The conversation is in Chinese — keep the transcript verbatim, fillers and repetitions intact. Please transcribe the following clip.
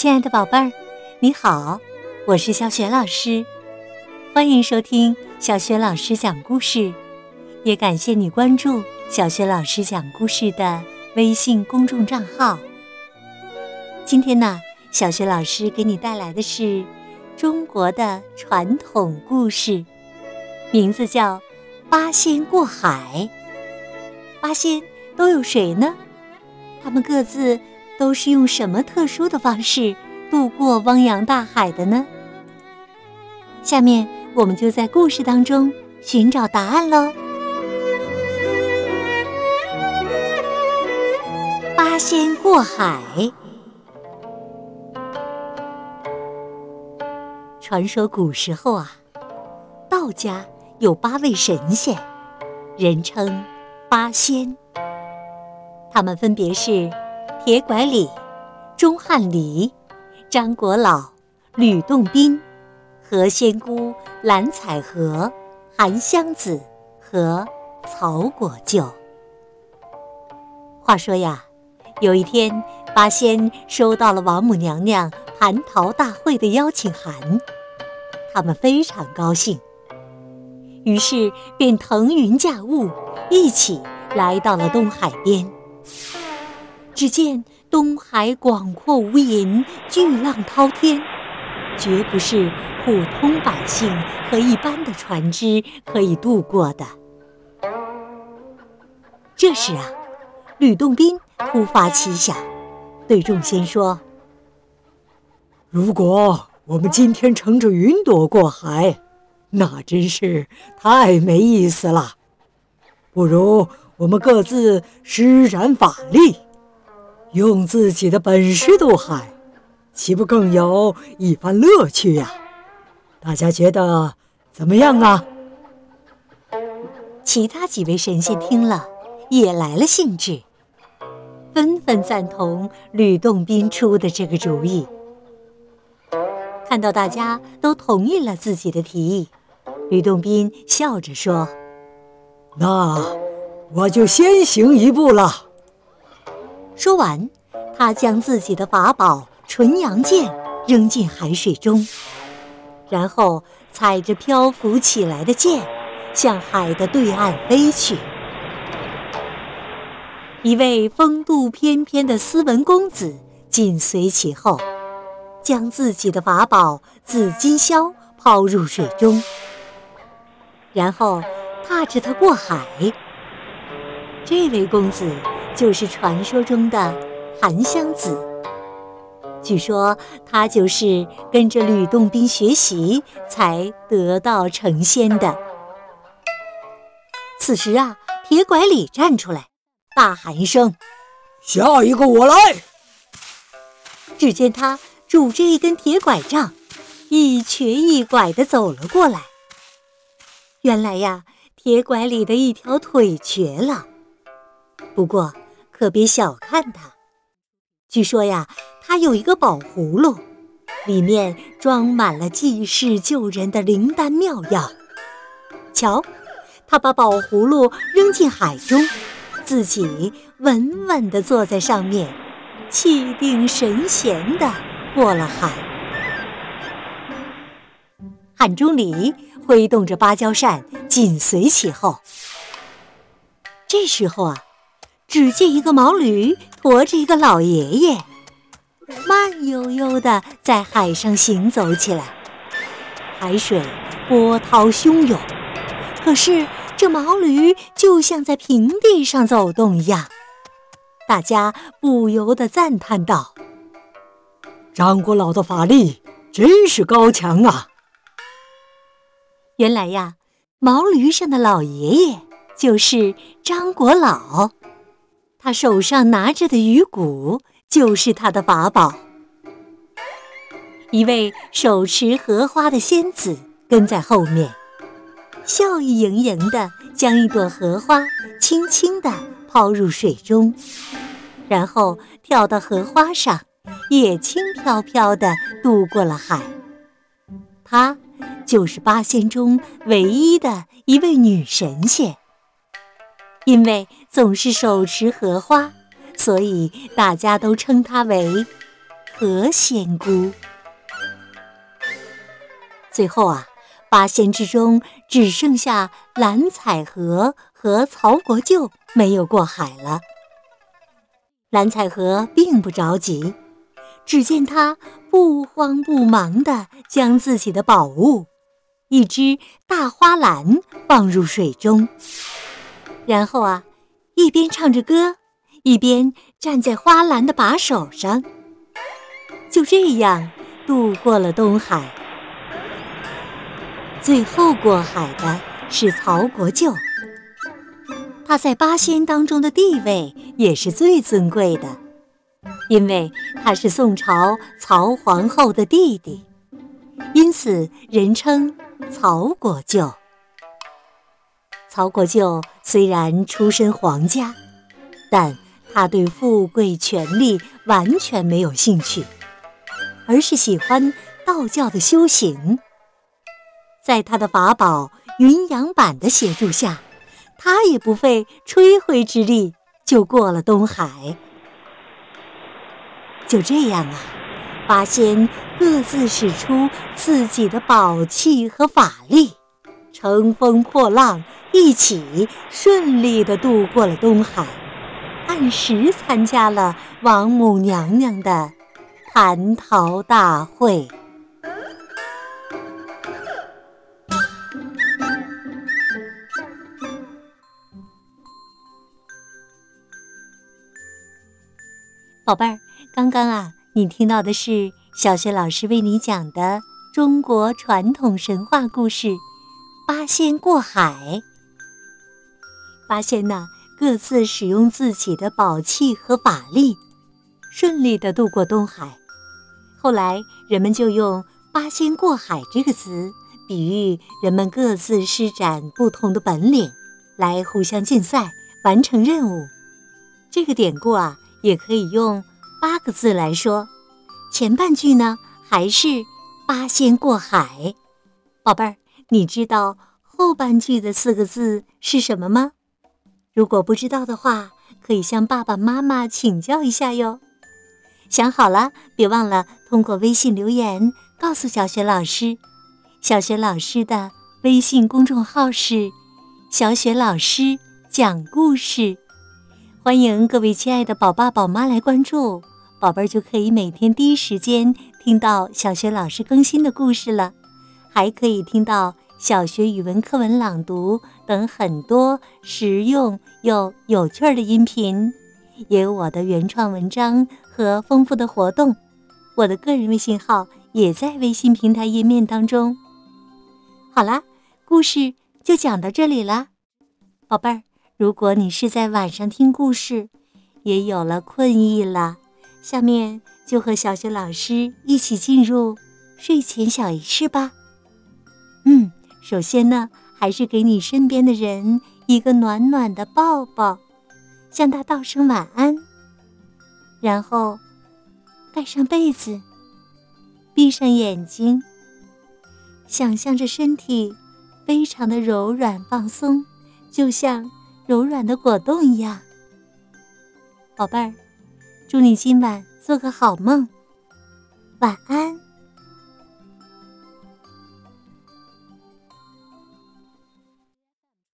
亲爱的宝贝儿，你好，我是小雪老师，欢迎收听小雪老师讲故事，也感谢你关注小雪老师讲故事的微信公众账号。今天呢，小雪老师给你带来的是中国的传统故事，名字叫八仙过海。八仙都有谁呢？他们各自都是用什么特殊的方式渡过汪洋大海的呢？下面我们就在故事当中寻找答案咯。八仙过海。传说古时候啊，道家有八位神仙，人称八仙。他们分别是铁拐李、钟汉黎、张果老、吕洞宾、何仙姑、蓝采和、韩湘子和曹果舅。话说呀，有一天八仙收到了王母娘娘蟠桃大会的邀请函，他们非常高兴，于是便腾云驾雾，一起来到了东海边。只见东海广阔无垠，巨浪滔天，绝不是普通百姓和一般的船只可以渡过的。这时啊，吕洞宾突发奇想，对众仙说：如果我们今天乘着云朵过海，那真是太没意思了，不如我们各自施展法力，用自己的本事渡海，岂不更有一番乐趣呀、啊？大家觉得怎么样啊？其他几位神仙听了也来了兴致，纷纷赞同吕洞宾出的这个主意。看到大家都同意了自己的提议，吕洞宾笑着说：那我就先行一步了。说完，他将自己的法宝纯阳剑扔进海水中，然后踩着漂浮起来的剑向海的对岸飞去。一位风度翩翩的斯文公子紧随其后，将自己的法宝紫金箫抛入水中，然后踏着它过海。这位公子就是传说中的韩湘子，据说他就是跟着吕洞宾学习才得道成仙的。此时啊，铁拐李站出来，大喊一声：下一个我来！只见他拄着一根铁拐杖，一瘸一拐地走了过来。原来呀，铁拐李的一条腿瘸了，不过可别小看它，据说呀，它有一个宝葫芦，里面装满了济世救人的灵丹妙药。瞧，它把宝葫芦扔进海中，自己稳稳地坐在上面，气定神闲地过了海。汉钟离挥动着芭蕉扇紧随其后。这时候啊，只见一个毛驴驮着一个老爷爷，慢悠悠地在海上行走起来。海水波涛汹涌，可是这毛驴就像在平地上走动一样。大家不由得赞叹道：张果老的法力真是高强啊！原来呀，毛驴上的老爷爷就是张果老，他手上拿着的鱼骨就是他的法宝。一位手持荷花的仙子跟在后面，笑意盈盈地将一朵荷花轻轻地抛入水中，然后跳到荷花上，也轻飘飘地渡过了海。她就是八仙中唯一的一位女神仙，因为总是手持荷花，所以大家都称她为何仙姑。最后啊，八仙之中只剩下蓝采和和曹国舅没有过海了。蓝采和并不着急，只见他不慌不忙地将自己的宝物，一只大花篮放入水中，然后啊，一边唱着歌，一边站在花篮的把手上，就这样渡过了东海。最后过海的是曹国舅，他在八仙当中的地位也是最尊贵的，因为他是宋朝曹皇后的弟弟，因此人称曹国舅。曹国舅虽然出身皇家，但他对富贵权力完全没有兴趣，而是喜欢道教的修行。在他的法宝云阳板的协助下，他也不费吹灰之力就过了东海。就这样啊，八仙各自使出自己的宝气和法力，乘风破浪，一起顺利地渡过了东海，按时参加了王母娘娘的蟠桃大会。宝贝儿，刚刚啊，你听到的是小雪老师为你讲的中国传统神话故事《八仙过海》。八仙呢，各自使用自己的宝器和法力，顺利地渡过东海。后来人们就用八仙过海这个词，比喻人们各自施展不同的本领，来互相竞赛，完成任务。这个典故啊，也可以用八个字来说，前半句呢还是八仙过海。宝贝儿，你知道后半句的四个字是什么吗？如果不知道的话，可以向爸爸妈妈请教一下哟。想好了，别忘了通过微信留言告诉小雪老师。小雪老师的微信公众号是小雪老师讲故事，欢迎各位亲爱的宝爸宝妈来关注，宝贝儿就可以每天第一时间听到小学老师更新的故事了，还可以听到小学语文课文朗读等很多实用又有趣的音频，也有我的原创文章和丰富的活动。我的个人微信号也在微信平台页面当中。好啦，故事就讲到这里啦，宝贝儿。如果你是在晚上听故事，也有了困意了，下面就和小雪老师一起进入睡前小仪式吧。嗯，首先呢，还是给你身边的人一个暖暖的抱抱，向他道声晚安，然后盖上被子，闭上眼睛，想象着身体非常的柔软放松，就像柔软的果冻一样。宝贝儿，祝你今晚做个好梦，晚安。